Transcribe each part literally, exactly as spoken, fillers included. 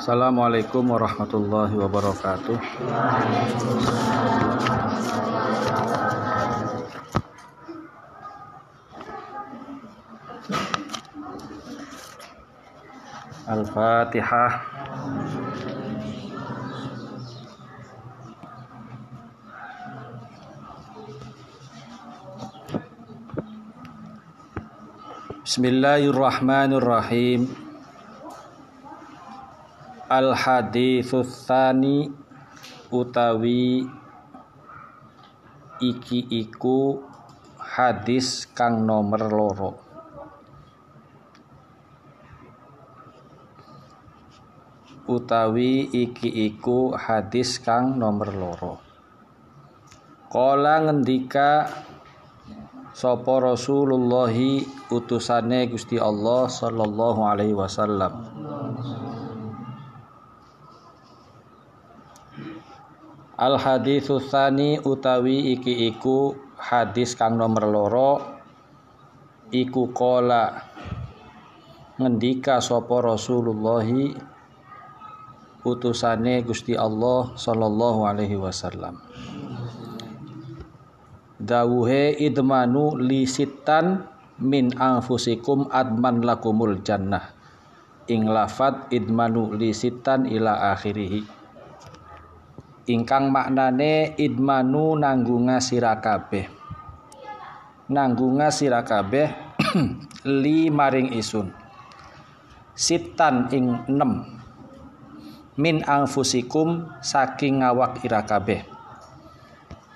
Assalamualaikum warahmatullahi wabarakatuh. Al-Fatihah. Bismillahirrahmanirrahim. Al Hadis Tsani Utawi iki iku hadis kang nomer loro. Utawi iki iku hadis kang nomer loro. Kala ngendika sapa Rasulullahi utusane Gusti Allah Sallallahu Alaihi Wasallam, Al Hadis Tsani utawi iki iku hadis kang nomer loro. Iku kala ngendika sapa Rasulullahi utusane Gusti Allah Sallallahu Alaihi Wasallam, dawuhe idmanu lisitan min anfusikum adman lakumul jannah. Ing lafat idmanu lisitan ila akhirih, ingkang maknane idmanu nanggunga sira kabeh. Nanggunga sira kabeh li maring isun. Sitan ing enam min anfusikum saking awak ira kabeh.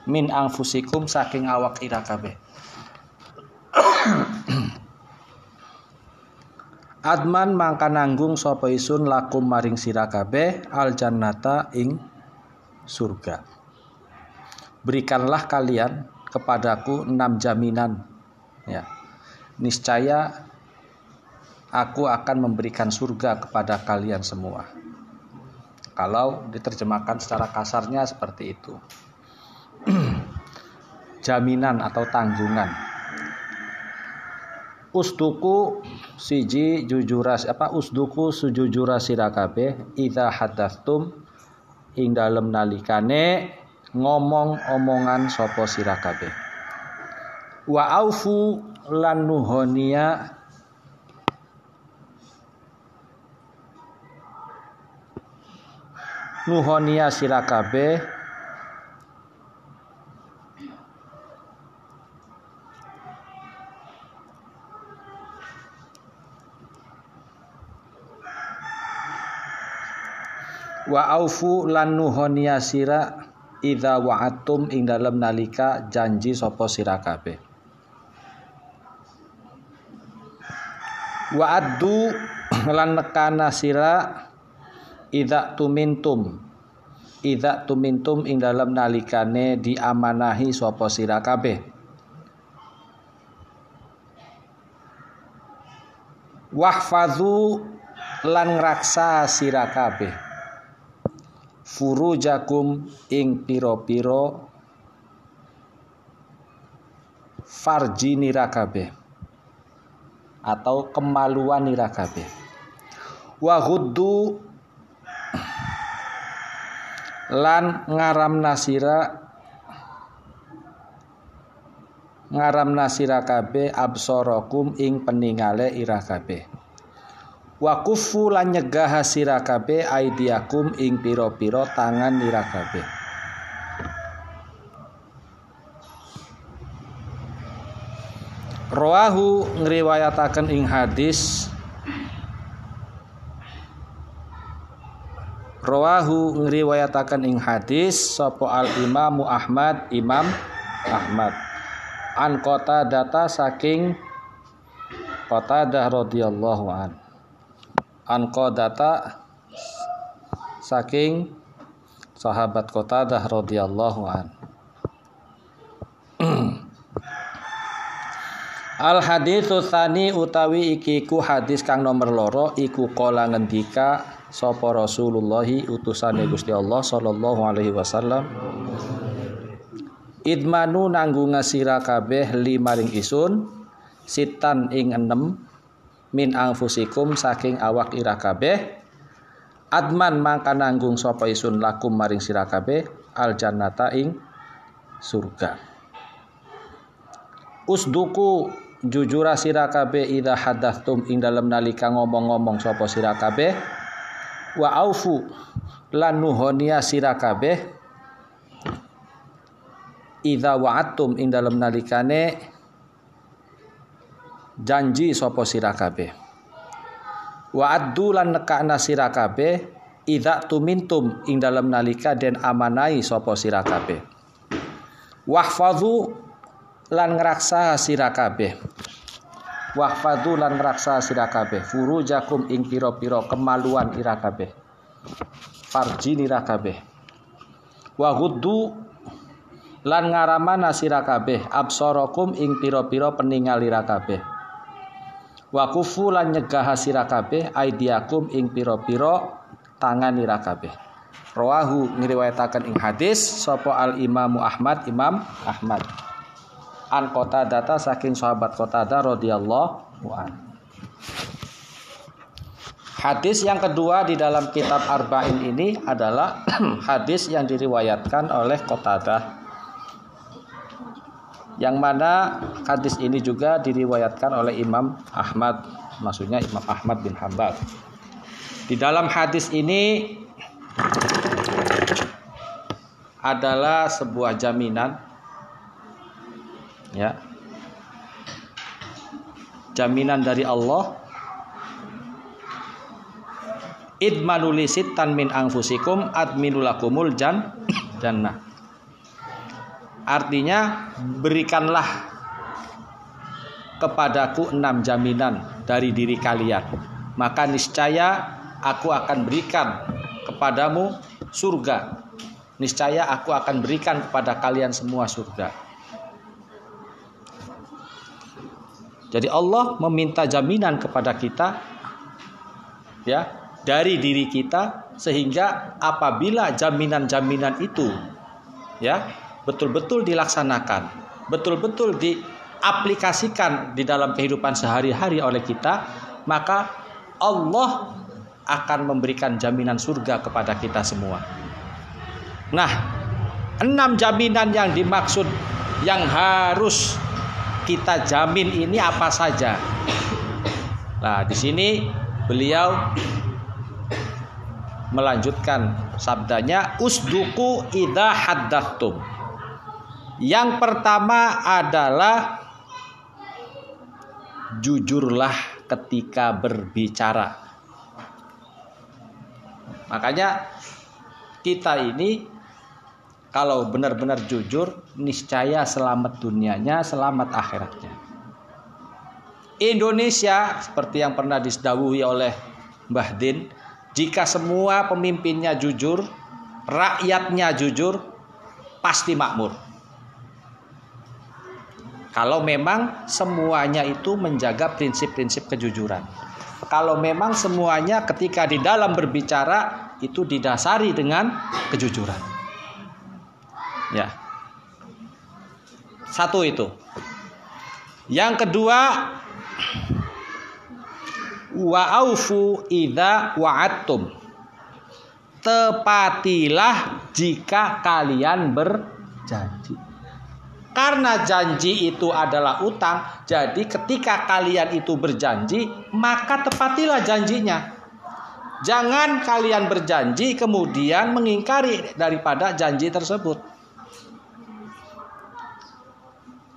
Min anfusikum saking awak ira kabeh. Adman mangka nanggung sapa isun lakum maring sira kabeh al jannata ing surga. Berikanlah kalian kepadaku enam jaminan, ya. Niscaya aku akan memberikan surga kepada kalian semua. Kalau diterjemahkan secara kasarnya seperti itu. Jaminan atau tanggungan. Usduku siji jujuras apa usduku sejujura sira kabeh idza haddastum ing dalem nalikane ngomong omongan sapa sira kabeh. Wa aufu lan nuhonia nuhonia sira kabeh wa aufu lan nuhonia sira idza wa'atum ing dalem nalika janji sapa sira kabeh. Wa addu lan nekana sira idza tumintum idza tumintum ing dalem nalikane diamanahi sapa sira kabeh. Wahfazu lan ngraksa sira kabeh furujakum ing piro-piro farji nira kabeh atau kemaluan nira kabeh. Wa ghuddu lan ngaram nasira ngaram nasira kabeh absorokum ing peningale ira kabeh. Wa kufu lan nyegah sira kabeh aidiakum ing pira-pira tangan nira kabeh. Rawahu ngriwayataken ing hadis Rawahu ngriwayataken ing hadis sapa al Imam Ahmad Imam Ahmad an Qatadah saking Qatadah radhiyallahu anhu Anko data saking sahabat Qatadah radhiyallahu an. Al Hadis Tsani utawi iki ku hadis kang nomer loro. Iku kala ngendika sapa Rasulullahi utusane Gusti Allah Sallallahu Alaihi Wasallam, idmanu nanggunga sira kabeh li maring isun sitan ing enem min anfusikum saking awak ira kabeh Adman mangka nanggung sapa isun lakum maring sira kabeh al jannata ing surga. Usduku jujura sira kabeh idza hadattum ing dalem nalika ngomong-ngomong sapa sira kabeh wa aufu lan nuhonia sira kabeh idza wa'attum ing dalem nalikane janji sapa sira kabeh. Wa addu lan nekakna sira kabeh idza tumintum ing dalem nalika den amanai sapa sira kabeh. Wahfazu lan ngraksa sira kabeh. Wahfazu lan ngraksa sira kabeh furujakum ing pira-pira kemaluan ira kabeh. Farjin ira kabeh. Wa huddu lan ngaramana sira kabeh absarakum ing pira-pira peningal ira kabeh. Wa kufu lan nyegah sira kabeh aidiakum ing pira-pira tangan ira kabeh. Rawahu ngriwayataken ing hadis sapa al Imam Ahmad Imam Ahmad. An Qatadah saking sahabat Qatadah radhiyallahu anhu. Hadis yang kedua di dalam kitab Arba'in ini adalah hadis yang diriwayatkan oleh Qatadah, yang mana hadis ini juga diriwayatkan oleh Imam Ahmad, maksudnya Imam Ahmad bin Hanbal. Di dalam hadis ini adalah sebuah jaminan, ya, jaminan dari Allah. Idmanulisit tanmin angfusikum adminulakumul jan jannah. Artinya, berikanlah kepadaku enam jaminan dari diri kalian, maka niscaya aku akan berikan kepadamu surga. Niscaya aku akan berikan kepada kalian semua surga. Jadi Allah meminta jaminan kepada kita, ya, dari diri kita, sehingga apabila jaminan-jaminan itu, ya, betul-betul dilaksanakan, betul-betul diaplikasikan di dalam kehidupan sehari-hari oleh kita, maka Allah akan memberikan jaminan surga kepada kita semua. Nah, enam jaminan yang dimaksud yang harus kita jamin ini apa saja? Nah, di sini beliau melanjutkan sabdanya usduku idza haddatstum. Yang pertama adalah jujurlah ketika berbicara. Makanya kita ini kalau benar-benar jujur, niscaya selamat dunianya, selamat akhiratnya. Indonesia seperti yang pernah disdahui oleh Mbah Din, jika semua pemimpinnya jujur, rakyatnya jujur, pasti makmur. Kalau memang semuanya itu menjaga prinsip-prinsip kejujuran. Kalau memang semuanya ketika di dalam berbicara itu didasari dengan kejujuran. Ya. Satu itu. Yang kedua, wa'aufu idza wa'attum. Tepatilah jika kalian berjanji. Karena janji itu adalah utang, jadi ketika kalian itu berjanji, maka tepatilah janjinya. Jangan kalian berjanji kemudian mengingkari daripada janji tersebut.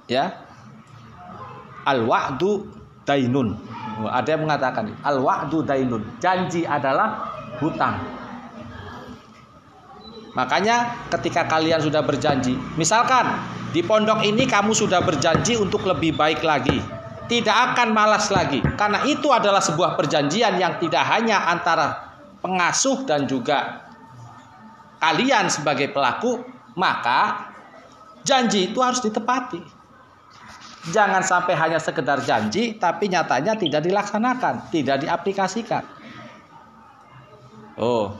Ya, al-wa'du dainun. Ada yang mengatakan al-wa'du dainun. Janji adalah hutang. Makanya ketika kalian sudah berjanji, misalkan di pondok ini kamu sudah berjanji untuk lebih baik lagi, tidak akan malas lagi, karena itu adalah sebuah perjanjian yang tidak hanya antara pengasuh dan juga kalian sebagai pelaku, maka janji itu harus ditepati. Jangan sampai hanya sekedar janji tapi nyatanya tidak dilaksanakan, tidak diaplikasikan. Oh.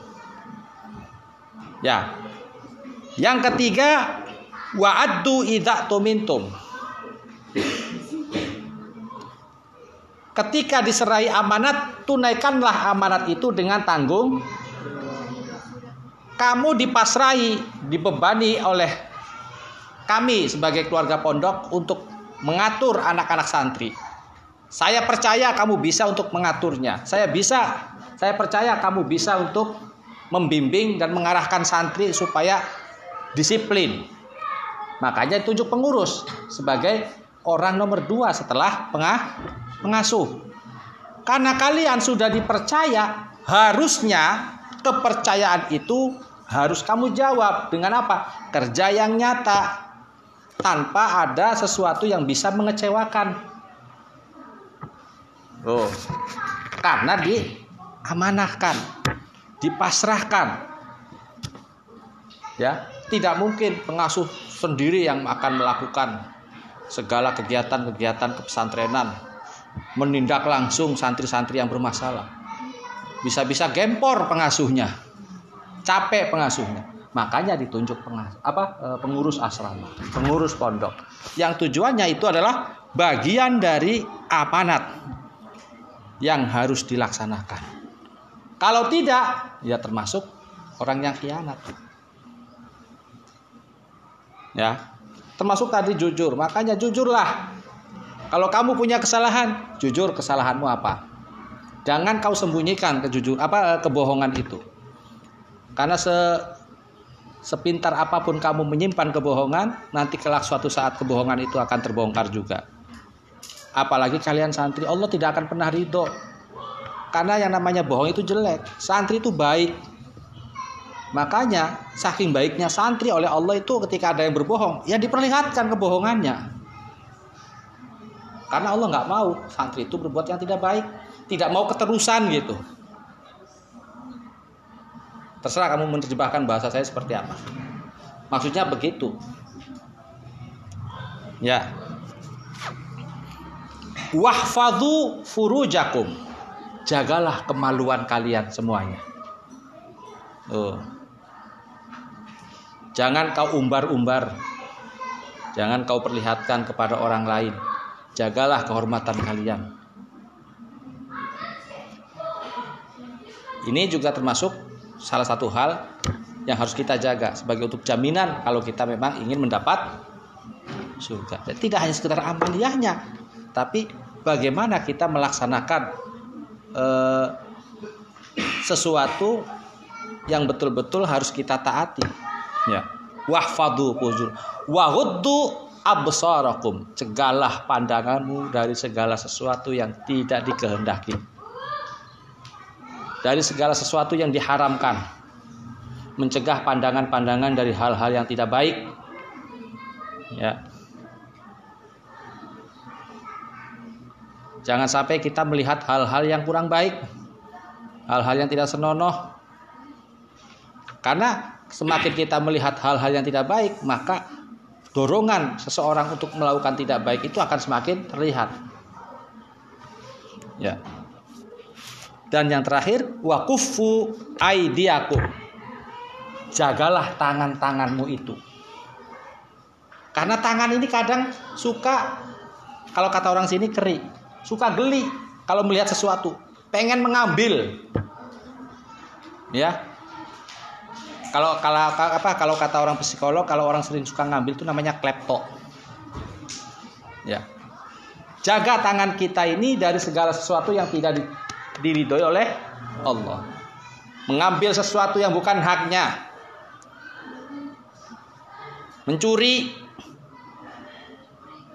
Ya. Yang ketiga, wa'addu idza tumintum. Ketika diserai amanat, tunaikanlah amanat itu dengan tanggung kamu dipasrai, dibebani oleh kami sebagai keluarga pondok untuk mengatur anak-anak santri. Saya percaya kamu bisa untuk mengaturnya. Saya bisa, saya percaya kamu bisa untuk membimbing dan mengarahkan santri supaya disiplin. Makanya tunjuk pengurus sebagai orang nomor dua setelah pengasuh. Karena kalian sudah dipercaya, harusnya kepercayaan itu harus kamu jawab dengan apa? Kerja yang nyata, tanpa ada sesuatu yang bisa mengecewakan. Oh, karena diamanahkan, dipasrahkan. Ya, tidak mungkin pengasuh sendiri yang akan melakukan segala kegiatan-kegiatan kepesantrenan, menindak langsung santri-santri yang bermasalah. Bisa-bisa gempor pengasuhnya, capek pengasuhnya. Makanya ditunjuk pengas, apa, pengurus asrama, pengurus pondok, yang tujuannya itu adalah bagian dari amanat yang harus dilaksanakan. Kalau tidak, ya termasuk orang yang khianat. Ya, termasuk tadi jujur. Makanya jujurlah. Kalau kamu punya kesalahan, jujur kesalahanmu apa. Jangan kau sembunyikan kejujur apa kebohongan itu. Karena se sepintar apapun kamu menyimpan kebohongan, nanti kelak suatu saat kebohongan itu akan terbongkar juga. Apalagi kalian santri, Allah tidak akan pernah ridho. Karena yang namanya bohong itu jelek. Santri itu baik. Makanya saking baiknya santri oleh Allah itu ketika ada yang berbohong, ya diperlihatkan kebohongannya. Karena Allah nggak mau santri itu berbuat yang tidak baik, tidak mau keterusan gitu. Terserah kamu menerjemahkan bahasa saya seperti apa. Maksudnya begitu. Ya. Wahfadhu furujakum. Jagalah kemaluan kalian semuanya. Oh. Jangan kau umbar-umbar. Jangan kau perlihatkan kepada orang lain. Jagalah kehormatan kalian. Ini juga termasuk salah satu hal yang harus kita jaga sebagai untuk jaminan kalau kita memang ingin mendapat surga. Dan tidak hanya sekedar amaliyahnya, tapi bagaimana kita melaksanakan eh, sesuatu yang betul-betul harus kita taati. Ya. Wahfadhu fujur, wahuddu absarakum. Cegahlah pandanganmu dari segala sesuatu yang tidak dikehendaki. Dari segala sesuatu yang diharamkan. Mencegah pandangan-pandangan dari hal-hal yang tidak baik. Ya. Jangan sampai kita melihat hal-hal yang kurang baik. Hal-hal yang tidak senonoh. Karena semakin kita melihat hal-hal yang tidak baik, maka dorongan seseorang untuk melakukan tidak baik itu akan semakin terlihat. Ya. Dan yang terakhir, wakufu aidiakum. Jagalah tangan-tanganmu itu. Karena tangan ini kadang suka, kalau kata orang sini keri, suka geli kalau melihat sesuatu, pengen mengambil. Ya. Kalau kalau apa kalau kata orang psikolog, kalau orang sering suka ngambil itu namanya klepto. Ya. Jaga tangan kita ini dari segala sesuatu yang tidak di diridhoi oleh Allah. Mengambil sesuatu yang bukan haknya. Mencuri.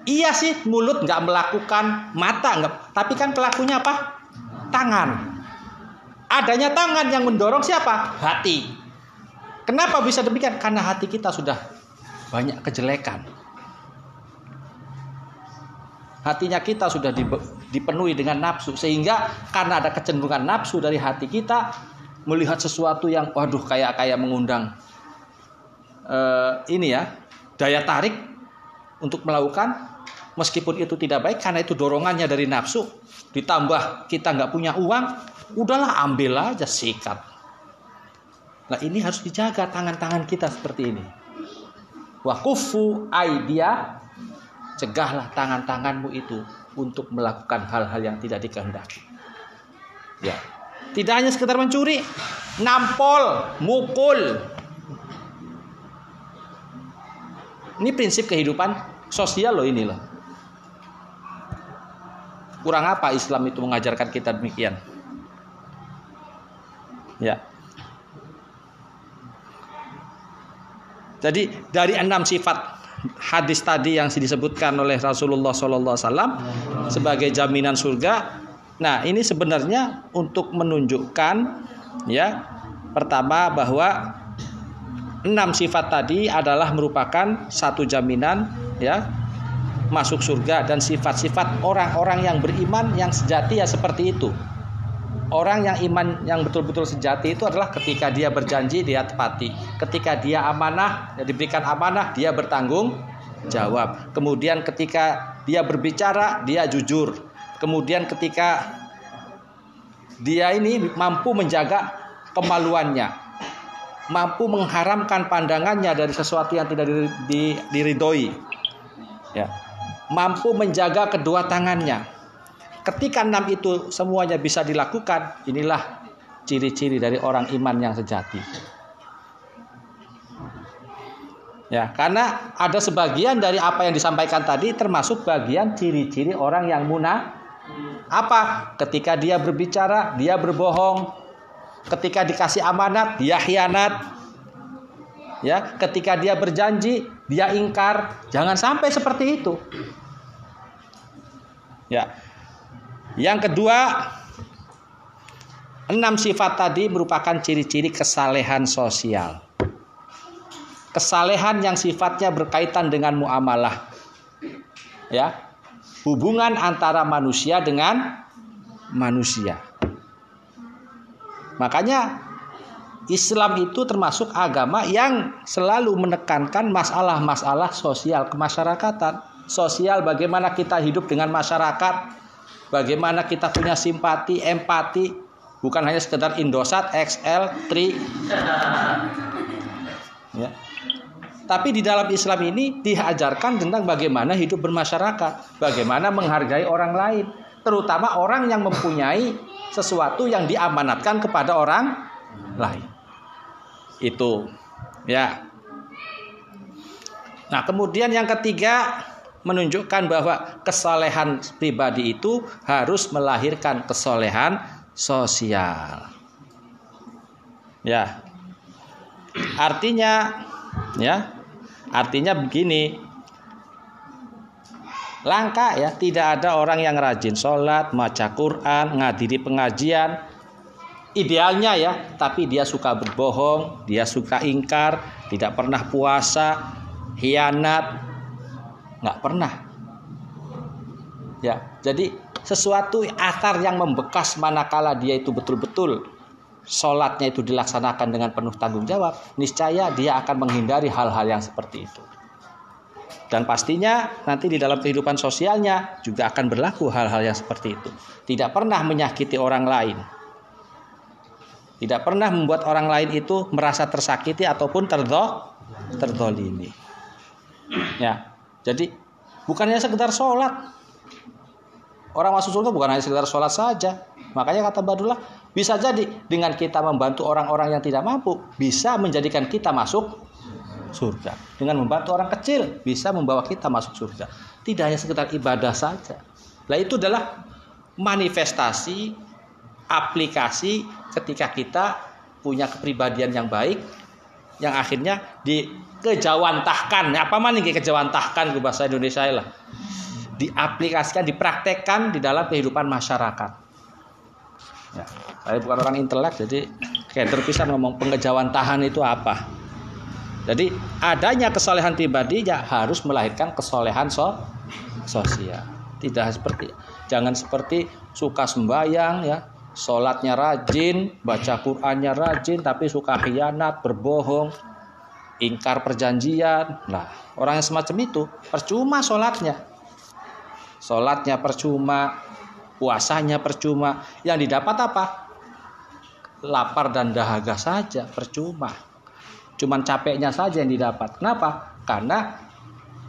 Iya sih mulut nggak melakukan, mata nggak, tapi kan pelakunya apa? Tangan. Adanya tangan yang mendorong siapa? Hati. Kenapa bisa demikian? Karena hati kita sudah banyak kejelekan. Hatinya kita sudah dipenuhi dengan nafsu. Sehingga karena ada kecenderungan nafsu dari hati kita, melihat sesuatu yang waduh kayak kayak mengundang eh, ini ya, daya tarik untuk melakukan. Meskipun itu tidak baik, karena itu dorongannya dari nafsu. Ditambah kita nggak punya uang, udahlah ambil aja, sikat. Nah ini harus dijaga tangan-tangan kita seperti ini. Wakufu aidia. Cegahlah tangan-tanganmu itu untuk melakukan hal-hal yang tidak dikehendaki. Ya. Tidak hanya sekedar mencuri, nampol, mukul, Ini prinsip kehidupan sosial loh ini loh. Kurang apa Islam itu mengajarkan kita demikian? Ya. Jadi dari enam sifat hadis tadi yang disebutkan oleh Rasulullah Sallallahu Alaihi Wasallam sebagai jaminan surga. Nah, ini sebenarnya untuk menunjukkan ya, pertama bahwa enam sifat tadi adalah merupakan satu jaminan ya masuk surga, dan sifat-sifat orang-orang yang beriman yang sejati ya seperti itu. Orang yang iman yang betul-betul sejati itu adalah ketika dia berjanji dia tepati, ketika dia amanah ya diberikan amanah dia bertanggung jawab, kemudian ketika dia berbicara dia jujur, kemudian ketika dia ini mampu menjaga kemaluannya, mampu mengharamkan pandangannya dari sesuatu yang tidak diridhoi, ya. Mampu menjaga kedua tangannya. Ketika enam itu semuanya bisa dilakukan, inilah ciri-ciri dari orang iman yang sejati. Ya, karena ada sebagian dari apa yang disampaikan tadi termasuk bagian ciri-ciri orang yang munafik. Apa? Ketika dia berbicara, dia berbohong. Ketika dikasih amanat, dia khianat. Ya, ketika dia berjanji, dia ingkar. Jangan sampai seperti itu. Ya. Yang kedua, enam sifat tadi merupakan ciri-ciri kesalehan sosial. Kesalehan yang sifatnya berkaitan dengan muamalah. Ya. Hubungan antara manusia dengan manusia. Makanya Islam itu termasuk agama yang selalu menekankan masalah-masalah sosial kemasyarakatan. Sosial, bagaimana kita hidup dengan masyarakat, bagaimana kita punya simpati, empati, bukan hanya sekedar Indosat, X L, Tri. Ya. Tapi di dalam Islam ini diajarkan tentang bagaimana hidup bermasyarakat, bagaimana menghargai orang lain, terutama orang yang mempunyai sesuatu yang diamanatkan kepada orang lain. Itu ya. Nah, kemudian yang ketiga menunjukkan bahwa kesalehan pribadi itu harus melahirkan kesalehan sosial. Ya. Artinya ya, artinya begini. Langka ya, tidak ada orang yang rajin sholat, maca Quran, ngadiri pengajian. Idealnya ya, tapi dia suka berbohong, dia suka ingkar, tidak pernah puasa, khianat, nggak pernah. Ya, jadi sesuatu akar yang membekas manakala dia itu betul-betul sholatnya itu dilaksanakan dengan penuh tanggung jawab, niscaya dia akan menghindari hal-hal yang seperti itu. Dan pastinya nanti di dalam kehidupan sosialnya juga akan berlaku hal-hal yang seperti itu. Tidak pernah menyakiti orang lain. Tidak pernah membuat orang lain itu merasa tersakiti ataupun terdo, terdolimi. Ya, jadi bukannya sekedar sholat. Orang masuk surga bukan hanya sekedar sholat saja. Makanya kata Badullah, bisa jadi dengan kita membantu orang-orang yang tidak mampu, bisa menjadikan kita masuk surga. Dengan membantu orang kecil bisa membawa kita masuk surga. Tidak hanya sekedar ibadah saja. Nah, itu adalah manifestasi aplikasi ketika kita punya kepribadian yang baik, yang akhirnya dikejawantahkan. Apa maning dikejawantahkan ke bahasa Indonesia lah. Diaplikasikan, dipraktekkan di dalam kehidupan masyarakat. Ya, saya bukan orang intelek, jadi kayak terpisah ngomong pengejawantahan itu apa. Jadi adanya kesalehan pribadi ya harus melahirkan kesalehan so, sosial. Tidak seperti, jangan seperti suka sembayang ya, sholatnya rajin, baca Qurannya rajin, tapi suka khianat, berbohong, ingkar perjanjian. Nah, orang yang semacam itu percuma sholatnya, sholatnya percuma, puasanya percuma. Yang didapat apa? Lapar dan dahaga saja, percuma. Cuman capeknya saja yang didapat. Kenapa? Karena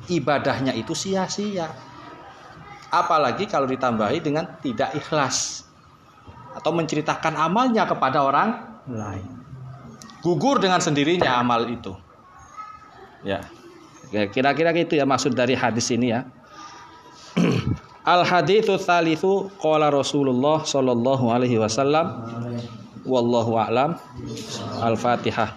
ibadahnya itu sia-sia. Apalagi kalau ditambahi dengan tidak ikhlas atau menceritakan amalnya kepada orang lain. Gugur dengan sendirinya amal itu. Ya, Kira-kira itu ya maksud dari hadis ini ya. Al Hadis Tsani Utawi qala Rasulullah sallallahu alaihi wasallam wallahu a'lam. Al-Fatihah.